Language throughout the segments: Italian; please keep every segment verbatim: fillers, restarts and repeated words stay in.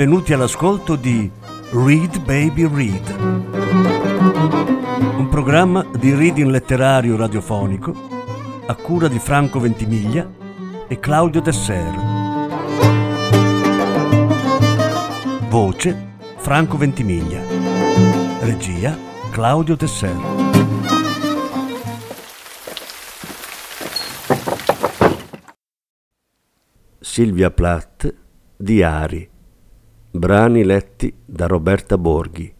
benvenuti all'ascolto di Read Baby Read, un programma di reading letterario radiofonico a cura di Franco Ventimiglia e Claudio Tessera. Voce Franco Ventimiglia. Regia Claudio Tessera. Silvia Platt, Diari, brani letti da Roberta Borghi.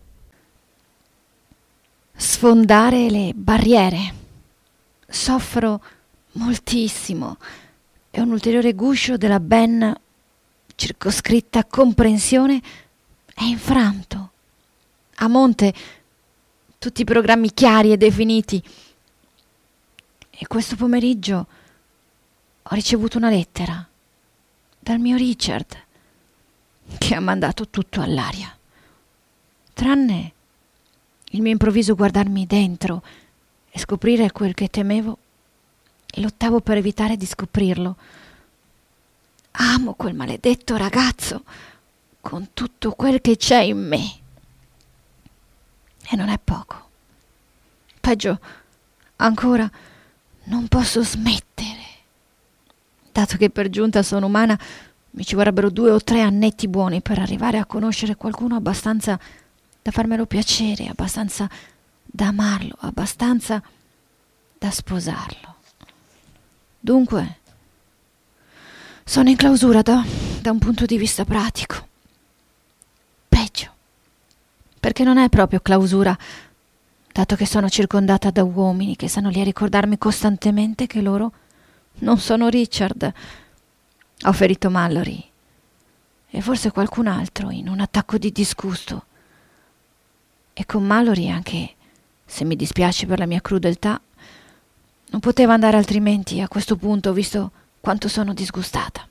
Sfondare le barriere. Soffro moltissimo. È un ulteriore guscio della ben circoscritta comprensione è infranto. A monte tutti i programmi chiari e definiti. E questo pomeriggio ho ricevuto una lettera dal mio Richard, che ha mandato tutto all'aria, tranne il mio improvviso guardarmi dentro e scoprire quel che temevo e lottavo per evitare di scoprirlo. Amo quel maledetto ragazzo con tutto quel che c'è in me. E non è poco. Peggio ancora, non posso smettere. Dato che per giunta sono umana, mi ci vorrebbero due o tre annetti buoni per arrivare a conoscere qualcuno abbastanza da farmelo piacere, abbastanza da amarlo, abbastanza da sposarlo. Dunque, sono in clausura da, da un punto di vista pratico. Peggio, perché non è proprio clausura, dato che sono circondata da uomini che stanno lì a ricordarmi costantemente che loro non sono Richard. Ho ferito Mallory e forse qualcun altro in un attacco di disgusto. E con Mallory, anche se mi dispiace per la mia crudeltà, non poteva andare altrimenti a questo punto, visto quanto sono disgustata.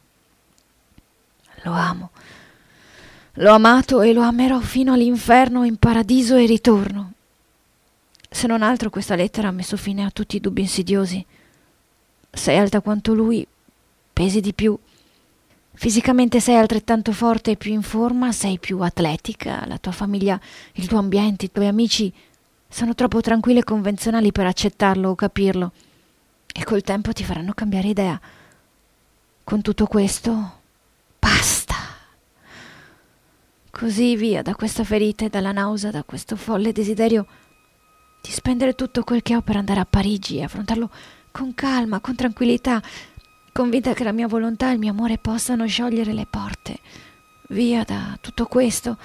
Lo amo. L'ho amato e lo amerò fino all'inferno, in paradiso e ritorno. Se non altro, questa lettera ha messo fine a tutti i dubbi insidiosi. Sei alta quanto lui, pesi di più. Fisicamente sei altrettanto forte e più in forma, sei più atletica, la tua famiglia, il tuo ambiente, i tuoi amici sono troppo tranquilli e convenzionali per accettarlo o capirlo, e col tempo ti faranno cambiare idea. Con tutto questo, basta. Così via, da questa ferita e dalla nausea, da questo folle desiderio di spendere tutto quel che ho per andare a Parigi e affrontarlo con calma, con tranquillità, convinta che la mia volontà e il mio amore possano sciogliere le porte. Via da tutto questo.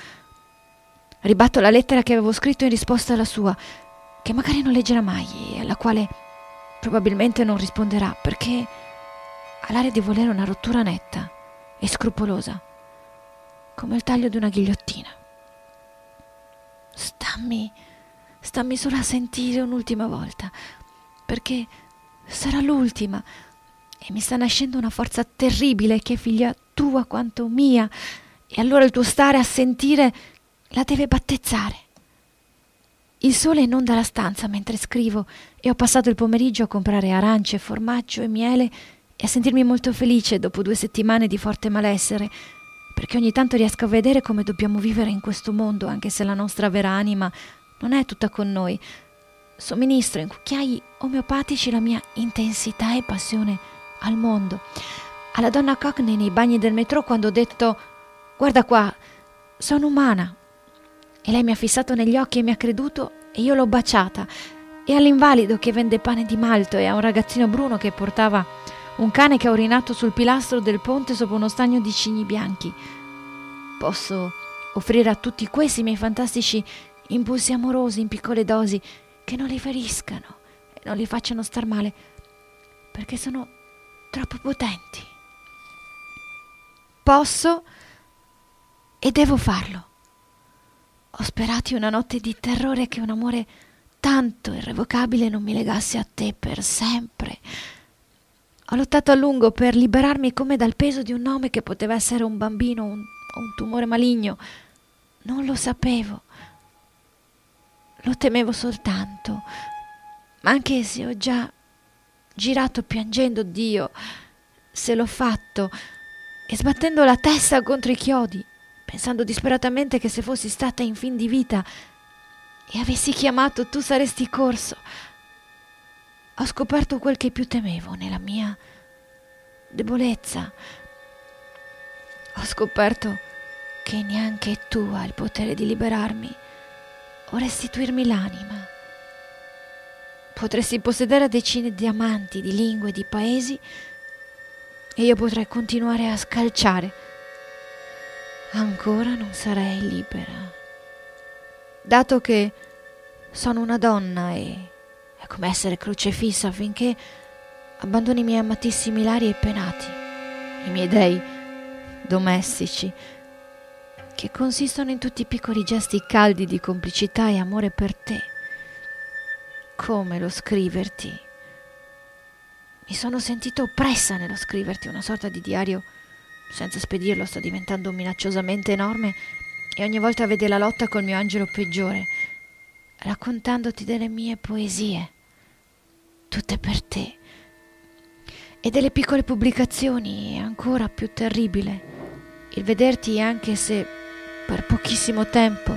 Ribatto la lettera che avevo scritto in risposta alla sua, che magari non leggerà mai e alla quale probabilmente non risponderà, perché ha l'aria di volere una rottura netta e scrupolosa, come il taglio di una ghigliottina. Stammi, stammi solo a sentire un'ultima volta, perché sarà l'ultima, e mi sta nascendo una forza terribile che è figlia tua quanto mia, e allora il tuo stare a sentire la deve battezzare. Il sole inonda la stanza mentre scrivo e ho passato il pomeriggio a comprare arance, formaggio e miele e a sentirmi molto felice dopo due settimane di forte malessere, perché ogni tanto riesco a vedere come dobbiamo vivere in questo mondo, anche se la nostra vera anima non è tutta con noi. Somministro in cucchiai omeopatici la mia intensità e passione al mondo. Alla donna Cockney nei bagni del metro, quando ho detto «Guarda qua, sono umana», e lei mi ha fissato negli occhi e mi ha creduto e io l'ho baciata, e all'invalido che vende pane di malto e a un ragazzino bruno che portava un cane che ha urinato sul pilastro del ponte sopra uno stagno di cigni bianchi. Posso offrire a tutti questi miei fantastici impulsi amorosi in piccole dosi, che non li feriscano e non li facciano star male, perché sono troppo potenti. Posso e devo farlo. Ho sperato una notte di terrore che un amore tanto irrevocabile non mi legasse a te per sempre. Ho lottato a lungo per liberarmi come dal peso di un nome che poteva essere un bambino o un, un tumore maligno. Non lo sapevo. Lo temevo soltanto, ma anche se ho già girato piangendo Dio, se l'ho fatto, e sbattendo la testa contro i chiodi, pensando disperatamente che se fossi stata in fin di vita e avessi chiamato tu saresti corso. Ho scoperto quel che più temevo nella mia debolezza. Ho scoperto che neanche tu hai il potere di liberarmi o restituirmi l'anima. Potresti possedere decine di amanti, di lingue, di paesi, e io potrei continuare a scalciare. Ancora non sarei libera. Dato che sono una donna e è come essere crocefissa finché abbandono i miei amatissimi lari e penati, i miei dei domestici, che consistono in tutti i piccoli gesti caldi di complicità e amore per te. Come lo scriverti? Mi sono sentita oppressa nello scriverti una sorta di diario. Senza spedirlo sto diventando minacciosamente enorme e ogni volta vede la lotta col mio angelo peggiore, raccontandoti delle mie poesie, tutte per te, e delle piccole pubblicazioni. È ancora più terribile il vederti, anche se per pochissimo tempo,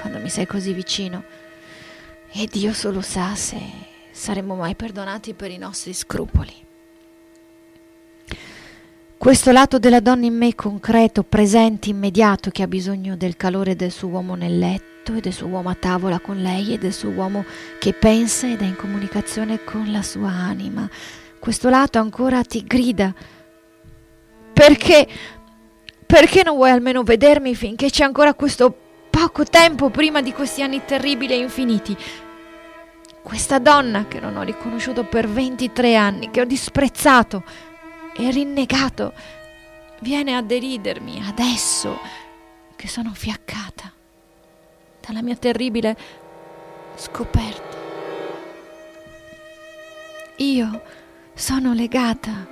quando mi sei così vicino. E Dio solo sa se saremo mai perdonati per i nostri scrupoli. Questo lato della donna in me, concreto, presente, immediato, che ha bisogno del calore del suo uomo nel letto e del suo uomo a tavola con lei e del suo uomo che pensa ed è in comunicazione con la sua anima. Questo lato ancora ti grida. Perché? Perché non vuoi almeno vedermi finché c'è ancora questo poco tempo prima di questi anni terribili e infiniti? Questa donna che non ho riconosciuto per ventitré anni, che ho disprezzato e rinnegato, viene a deridermi adesso che sono fiaccata dalla mia terribile scoperta. Io sono legata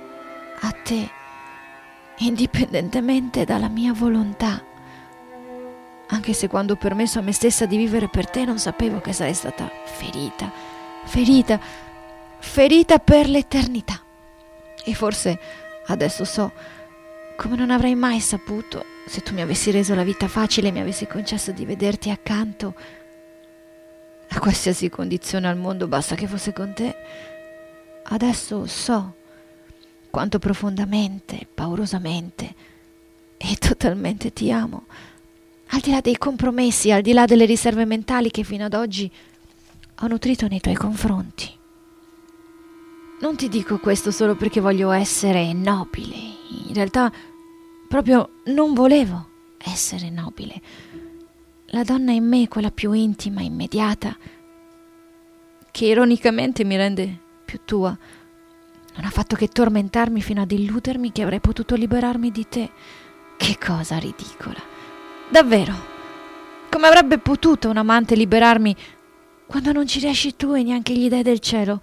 a te indipendentemente dalla mia volontà, anche se quando ho permesso a me stessa di vivere per te non sapevo che sarei stata ferita, ferita, ferita per l'eternità. E forse adesso so come non avrei mai saputo se tu mi avessi reso la vita facile e mi avessi concesso di vederti accanto. A qualsiasi condizione al mondo basta che fosse con te. Adesso so quanto profondamente, paurosamente e totalmente ti amo. Al di là dei compromessi, al di là delle riserve mentali che fino ad oggi ho nutrito nei tuoi confronti. Non ti dico questo solo perché voglio essere nobile. In realtà proprio non volevo essere nobile. La donna in me, quella più intima, immediata, che ironicamente mi rende più tua, non ha fatto che tormentarmi fino ad illudermi che avrei potuto liberarmi di te. Che cosa ridicola! Davvero, come avrebbe potuto un amante liberarmi quando non ci riesci tu e neanche gli dèi del cielo,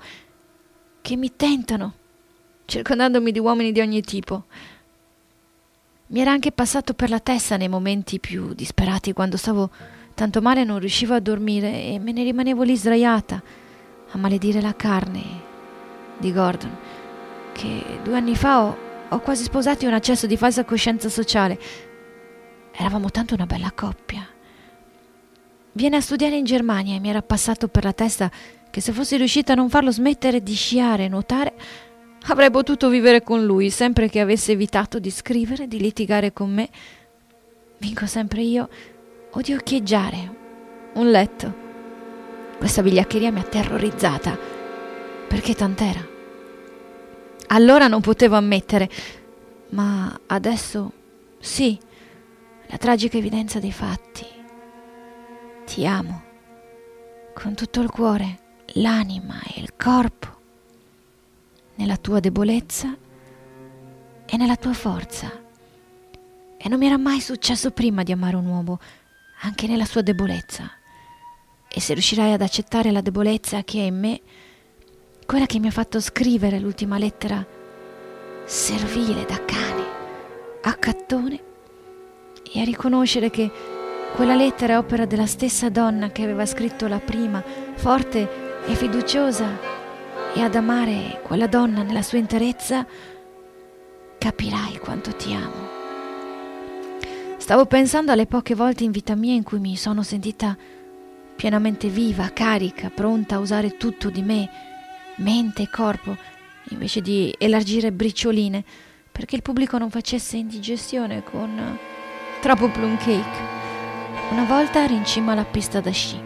che mi tentano, circondandomi di uomini di ogni tipo? Mi era anche passato per la testa nei momenti più disperati, quando stavo tanto male non riuscivo a dormire e me ne rimanevo lì sdraiata, a maledire la carne di Gordon, che due anni fa ho, ho quasi sposato in un accesso di falsa coscienza sociale. Eravamo tanto una bella coppia. Viene a studiare in Germania e mi era passato per la testa che se fossi riuscita a non farlo smettere di sciare e nuotare, avrei potuto vivere con lui, sempre che avesse evitato di scrivere, di litigare con me. Vinco sempre io, o di occhieggiare un letto. Questa vigliaccheria mi ha terrorizzata, perché tant'era. Allora non potevo ammettere, ma adesso sì. La tragica evidenza dei fatti. Ti amo con tutto il cuore, l'anima e il corpo, nella tua debolezza e nella tua forza. E non mi era mai successo prima di amare un uomo, anche nella sua debolezza. E se riuscirai ad accettare la debolezza che è in me, quella che mi ha fatto scrivere l'ultima lettera servile da cane a cattone, e a riconoscere che quella lettera è opera della stessa donna che aveva scritto la prima, forte e fiduciosa, e ad amare quella donna nella sua interezza, capirai quanto ti amo. Stavo pensando alle poche volte in vita mia in cui mi sono sentita pienamente viva, carica, pronta a usare tutto di me, mente e corpo, invece di elargire bricioline, perché il pubblico non facesse indigestione con troppo plum cake. Una volta ero in cima alla pista da sci.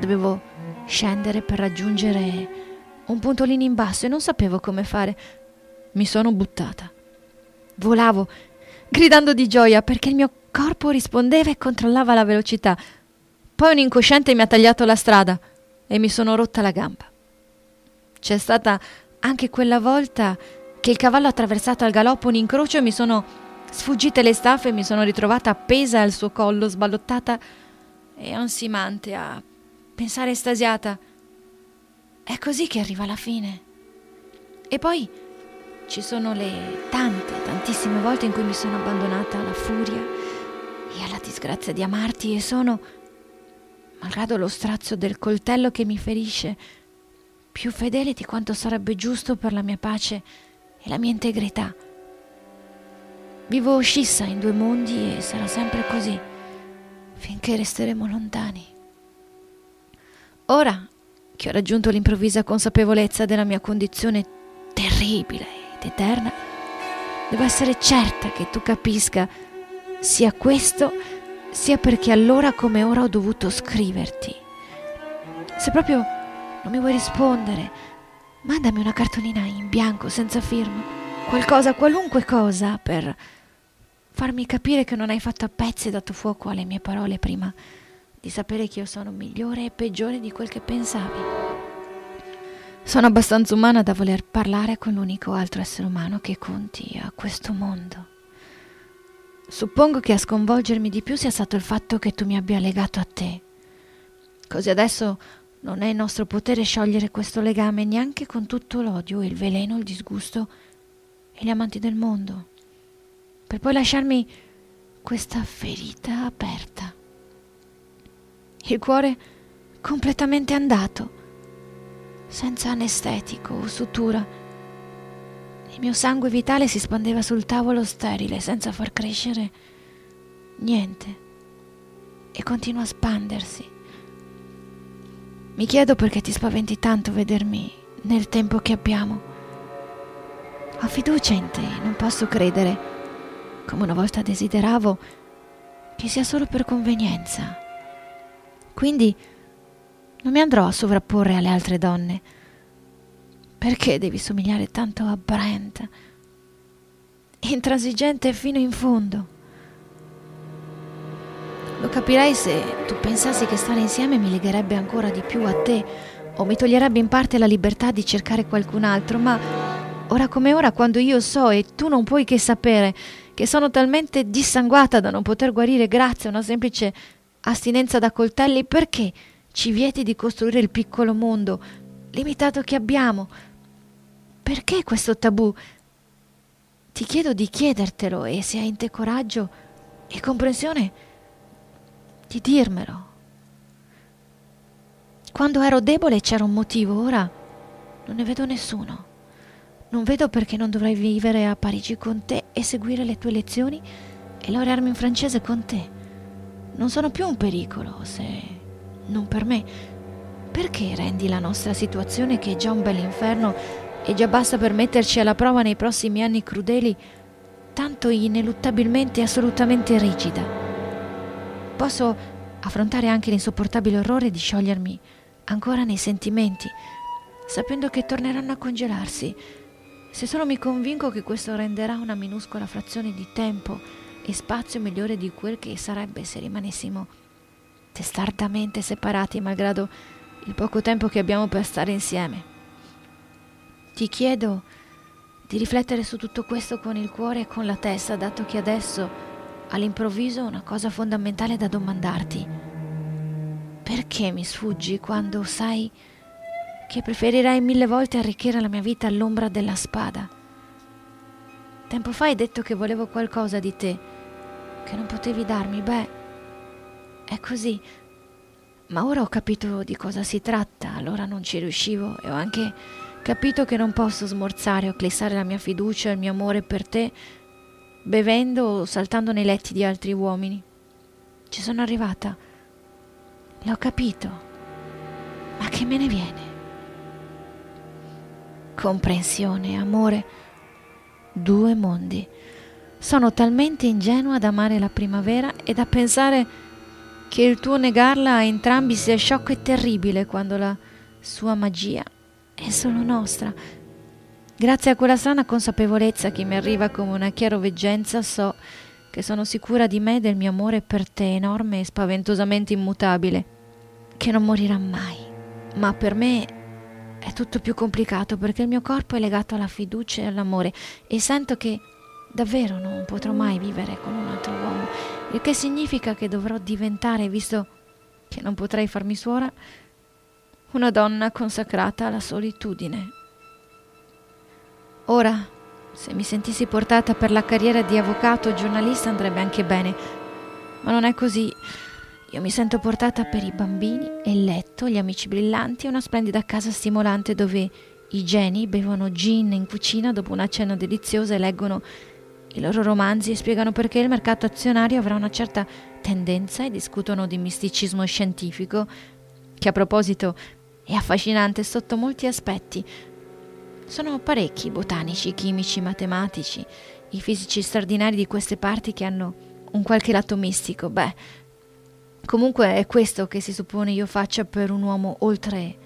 Dovevo scendere per raggiungere un puntolino in basso e non sapevo come fare. Mi sono buttata. Volavo, gridando di gioia, perché il mio corpo rispondeva e controllava la velocità. Poi un incosciente mi ha tagliato la strada e mi sono rotta la gamba. C'è stata anche quella volta che il cavallo ha attraversato al galoppo un incrocio e mi sono sfuggite le staffe e mi sono ritrovata appesa al suo collo, sballottata e ansimante a pensare estasiata. È così che arriva la fine. E poi ci sono le tante, tantissime volte in cui mi sono abbandonata alla furia e alla disgrazia di amarti e sono, malgrado lo strazio del coltello che mi ferisce, più fedele di quanto sarebbe giusto per la mia pace e la mia integrità. Vivo scissa in due mondi e sarà sempre così, finché resteremo lontani. Ora che ho raggiunto l'improvvisa consapevolezza della mia condizione terribile ed eterna, devo essere certa che tu capisca sia questo, sia perché allora come ora ho dovuto scriverti. Se proprio non mi vuoi rispondere, mandami una cartolina in bianco senza firma, qualcosa, qualunque cosa, per farmi capire che non hai fatto a pezzi e dato fuoco alle mie parole prima di sapere che io sono migliore e peggiore di quel che pensavi. Sono abbastanza umana da voler parlare con l'unico altro essere umano che conti a questo mondo. Suppongo che a sconvolgermi di più sia stato il fatto che tu mi abbia legato a te. Così adesso non è il nostro potere sciogliere questo legame neanche con tutto l'odio, il veleno, il disgusto e gli amanti del mondo, per poi lasciarmi questa ferita aperta. Il cuore completamente andato, senza anestetico o sutura. Il mio sangue vitale si spandeva sul tavolo sterile, senza far crescere niente, e continua a spandersi. Mi chiedo perché ti spaventi tanto vedermi nel tempo che abbiamo. Ho fiducia in te, non posso credere, come una volta desideravo, che sia solo per convenienza. Quindi non mi andrò a sovrapporre alle altre donne. Perché devi somigliare tanto a Brent? Intransigente fino in fondo. Lo capirei se tu pensassi che stare insieme mi legherebbe ancora di più a te o mi toglierebbe in parte la libertà di cercare qualcun altro, ma ora come ora, quando io so e tu non puoi che sapere che sono talmente dissanguata da non poter guarire grazie a una semplice astinenza da coltelli, perché ci vieti di costruire il piccolo mondo limitato che abbiamo? Perché questo tabù? Ti chiedo di chiedertelo e se hai in te coraggio e comprensione di dirmelo. Quando ero debole c'era un motivo, ora non ne vedo nessuno. Non vedo perché non dovrei vivere a Parigi con te e seguire le tue lezioni e laurearmi in francese con te. Non sono più un pericolo, se non per me. Perché rendi la nostra situazione, che è già un bel inferno e già basta per metterci alla prova nei prossimi anni crudeli, tanto ineluttabilmente e assolutamente rigida? Posso affrontare anche l'insopportabile orrore di sciogliermi ancora nei sentimenti, sapendo che torneranno a congelarsi, se solo mi convinco che questo renderà una minuscola frazione di tempo e spazio migliore di quel che sarebbe se rimanessimo testardamente separati, malgrado il poco tempo che abbiamo per stare insieme. Ti chiedo di riflettere su tutto questo con il cuore e con la testa, dato che adesso, all'improvviso, una cosa fondamentale da domandarti. Perché mi sfuggi quando sai che preferirei mille volte arricchire la mia vita all'ombra della spada? Tempo fa hai detto che volevo qualcosa di te, che non potevi darmi. Beh, è così, ma ora ho capito di cosa si tratta, allora non ci riuscivo, e ho anche capito che non posso smorzare o eclissare la mia fiducia e il mio amore per te bevendo o saltando nei letti di altri uomini. Ci sono arrivata. L'ho capito. Ma che me ne viene? Comprensione, amore. Due mondi. Sono talmente ingenua ad amare la primavera e da pensare che il tuo negarla a entrambi sia sciocco e terribile quando la sua magia è solo nostra. Grazie a quella strana consapevolezza che mi arriva come una chiaroveggenza, so che sono sicura di me e del mio amore per te, enorme e spaventosamente immutabile, che non morirà mai. Ma per me è tutto più complicato, perché il mio corpo è legato alla fiducia e all'amore, e sento che davvero non potrò mai vivere con un altro uomo, il che significa che dovrò diventare, visto che non potrei farmi suora, una donna consacrata alla solitudine. Ora, se mi sentissi portata per la carriera di avvocato o giornalista andrebbe anche bene, ma non è così. Io mi sento portata per i bambini e il letto, gli amici brillanti e una splendida casa stimolante dove i geni bevono gin in cucina dopo una cena deliziosa e leggono i loro romanzi e spiegano perché il mercato azionario avrà una certa tendenza e discutono di misticismo scientifico, che a proposito è affascinante sotto molti aspetti. Sono parecchi botanici, chimici, matematici, i fisici straordinari di queste parti che hanno un qualche lato mistico. Beh, comunque è questo che si suppone io faccia per un uomo, oltre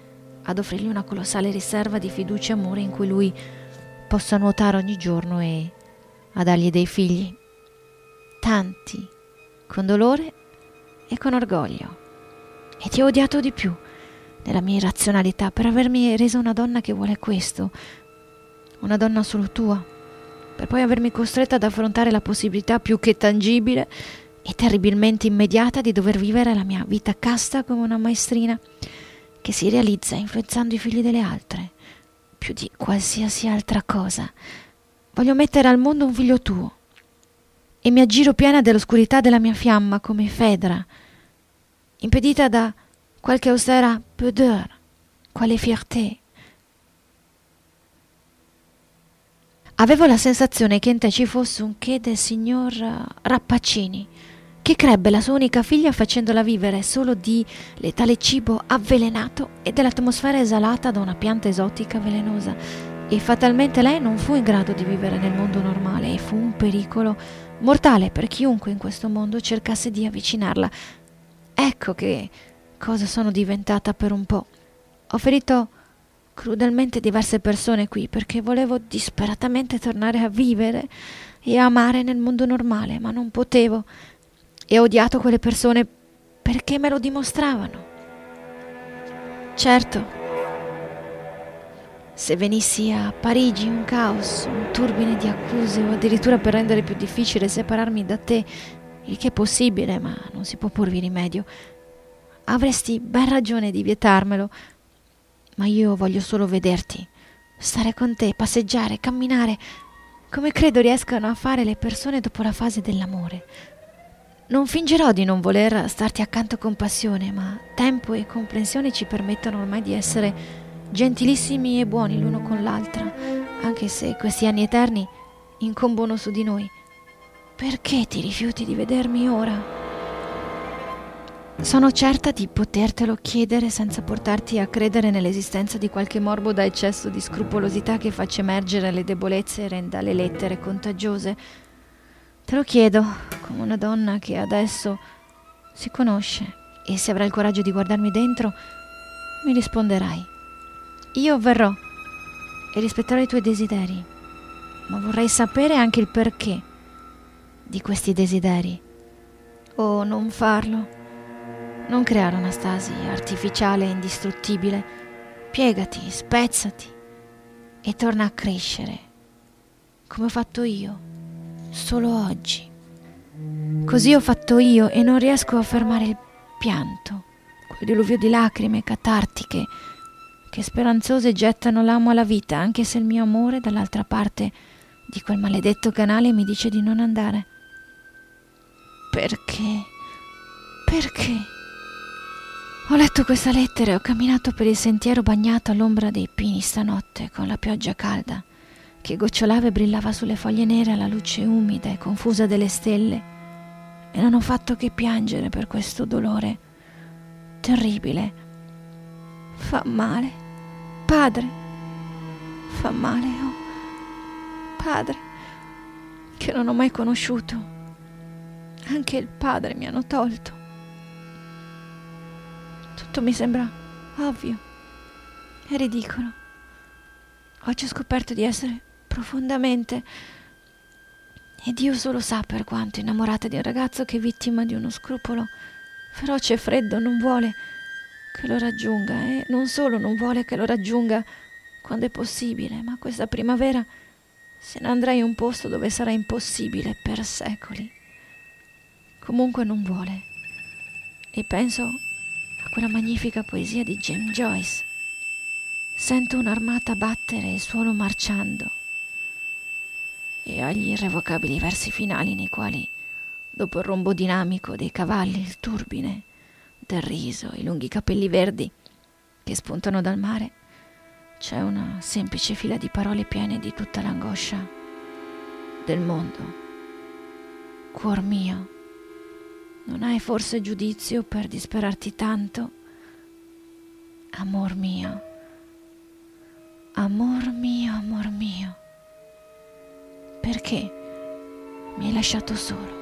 ad offrirgli una colossale riserva di fiducia e amore in cui lui possa nuotare ogni giorno e a dargli dei figli. Tanti, con dolore e con orgoglio. E ti ho odiato di più nella mia irrazionalità per avermi resa una donna che vuole questo, una donna solo tua, per poi avermi costretta ad affrontare la possibilità più che tangibile e terribilmente immediata di dover vivere la mia vita casta come una maestrina che si realizza influenzando i figli delle altre più di qualsiasi altra cosa. Voglio mettere al mondo un figlio tuo e mi aggiro piena dell'oscurità della mia fiamma come Fedra, impedita da qualche austera pudeur, quale fierté. Avevo la sensazione che in te ci fosse un che del signor Rappacini, che crebbe la sua unica figlia facendola vivere solo di letale cibo avvelenato e dell'atmosfera esalata da una pianta esotica velenosa, e fatalmente lei non fu in grado di vivere nel mondo normale e fu un pericolo mortale per chiunque in questo mondo cercasse di avvicinarla. Ecco che cosa sono diventata per un po'. Ho ferito crudelmente diverse persone qui perché volevo disperatamente tornare a vivere e a amare nel mondo normale, ma non potevo, e ho odiato quelle persone perché me lo dimostravano. Certo, se venissi a Parigi un caos, un turbine di accuse, o addirittura, per rendere più difficile separarmi da te, il che è possibile ma non si può porvi rimedio, avresti ben ragione di vietarmelo, ma io voglio solo vederti, stare con te, passeggiare, camminare, come credo riescano a fare le persone dopo la fase dell'amore. Non fingerò di non voler starti accanto con passione, ma tempo e comprensione ci permettono ormai di essere gentilissimi e buoni l'uno con l'altra, anche se questi anni eterni incombono su di noi. Perché ti rifiuti di vedermi ora? Sono certa di potertelo chiedere senza portarti a credere nell'esistenza di qualche morbo da eccesso di scrupolosità che faccia emergere le debolezze e renda le lettere contagiose. Te lo chiedo come una donna che adesso si conosce, e se avrà il coraggio di guardarmi dentro mi risponderai. Io verrò e rispetterò i tuoi desideri, ma vorrei sapere anche il perché di questi desideri. O non farlo. Non creare un'astasi artificiale e indistruttibile. Piegati, spezzati e torna a crescere, come ho fatto io, solo oggi. Così ho fatto io e non riesco a fermare il pianto, quel diluvio di lacrime catartiche che speranzose gettano l'amo alla vita, anche se il mio amore dall'altra parte di quel maledetto canale mi dice di non andare. Perché? Perché? Ho letto questa lettera e ho camminato per il sentiero bagnato all'ombra dei pini stanotte con la pioggia calda che gocciolava e brillava sulle foglie nere alla luce umida e confusa delle stelle, e non ho fatto che piangere per questo dolore terribile. Fa male, padre, fa male, oh padre, che non ho mai conosciuto. Anche il padre mi hanno tolto. Tutto mi sembra ovvio e ridicolo. Oggi ho scoperto di essere profondamente, e Dio solo sa per quanto, innamorata di un ragazzo che, vittima di uno scrupolo feroce e freddo, non vuole che lo raggiunga, e non solo non vuole che lo raggiunga quando è possibile, ma questa primavera se ne andrà in un posto dove sarà impossibile per secoli. Comunque non vuole, e penso a quella magnifica poesia di James Joyce. Sento un'armata battere il suolo marciando, e agli irrevocabili versi finali nei quali, dopo il rombo dinamico dei cavalli, il turbine del riso, i lunghi capelli verdi che spuntano dal mare, c'è una semplice fila di parole piene di tutta l'angoscia del mondo. Cuor mio, non hai forse giudizio per disperarti tanto? Amor mio, amor mio, amor mio, perché mi hai lasciato solo?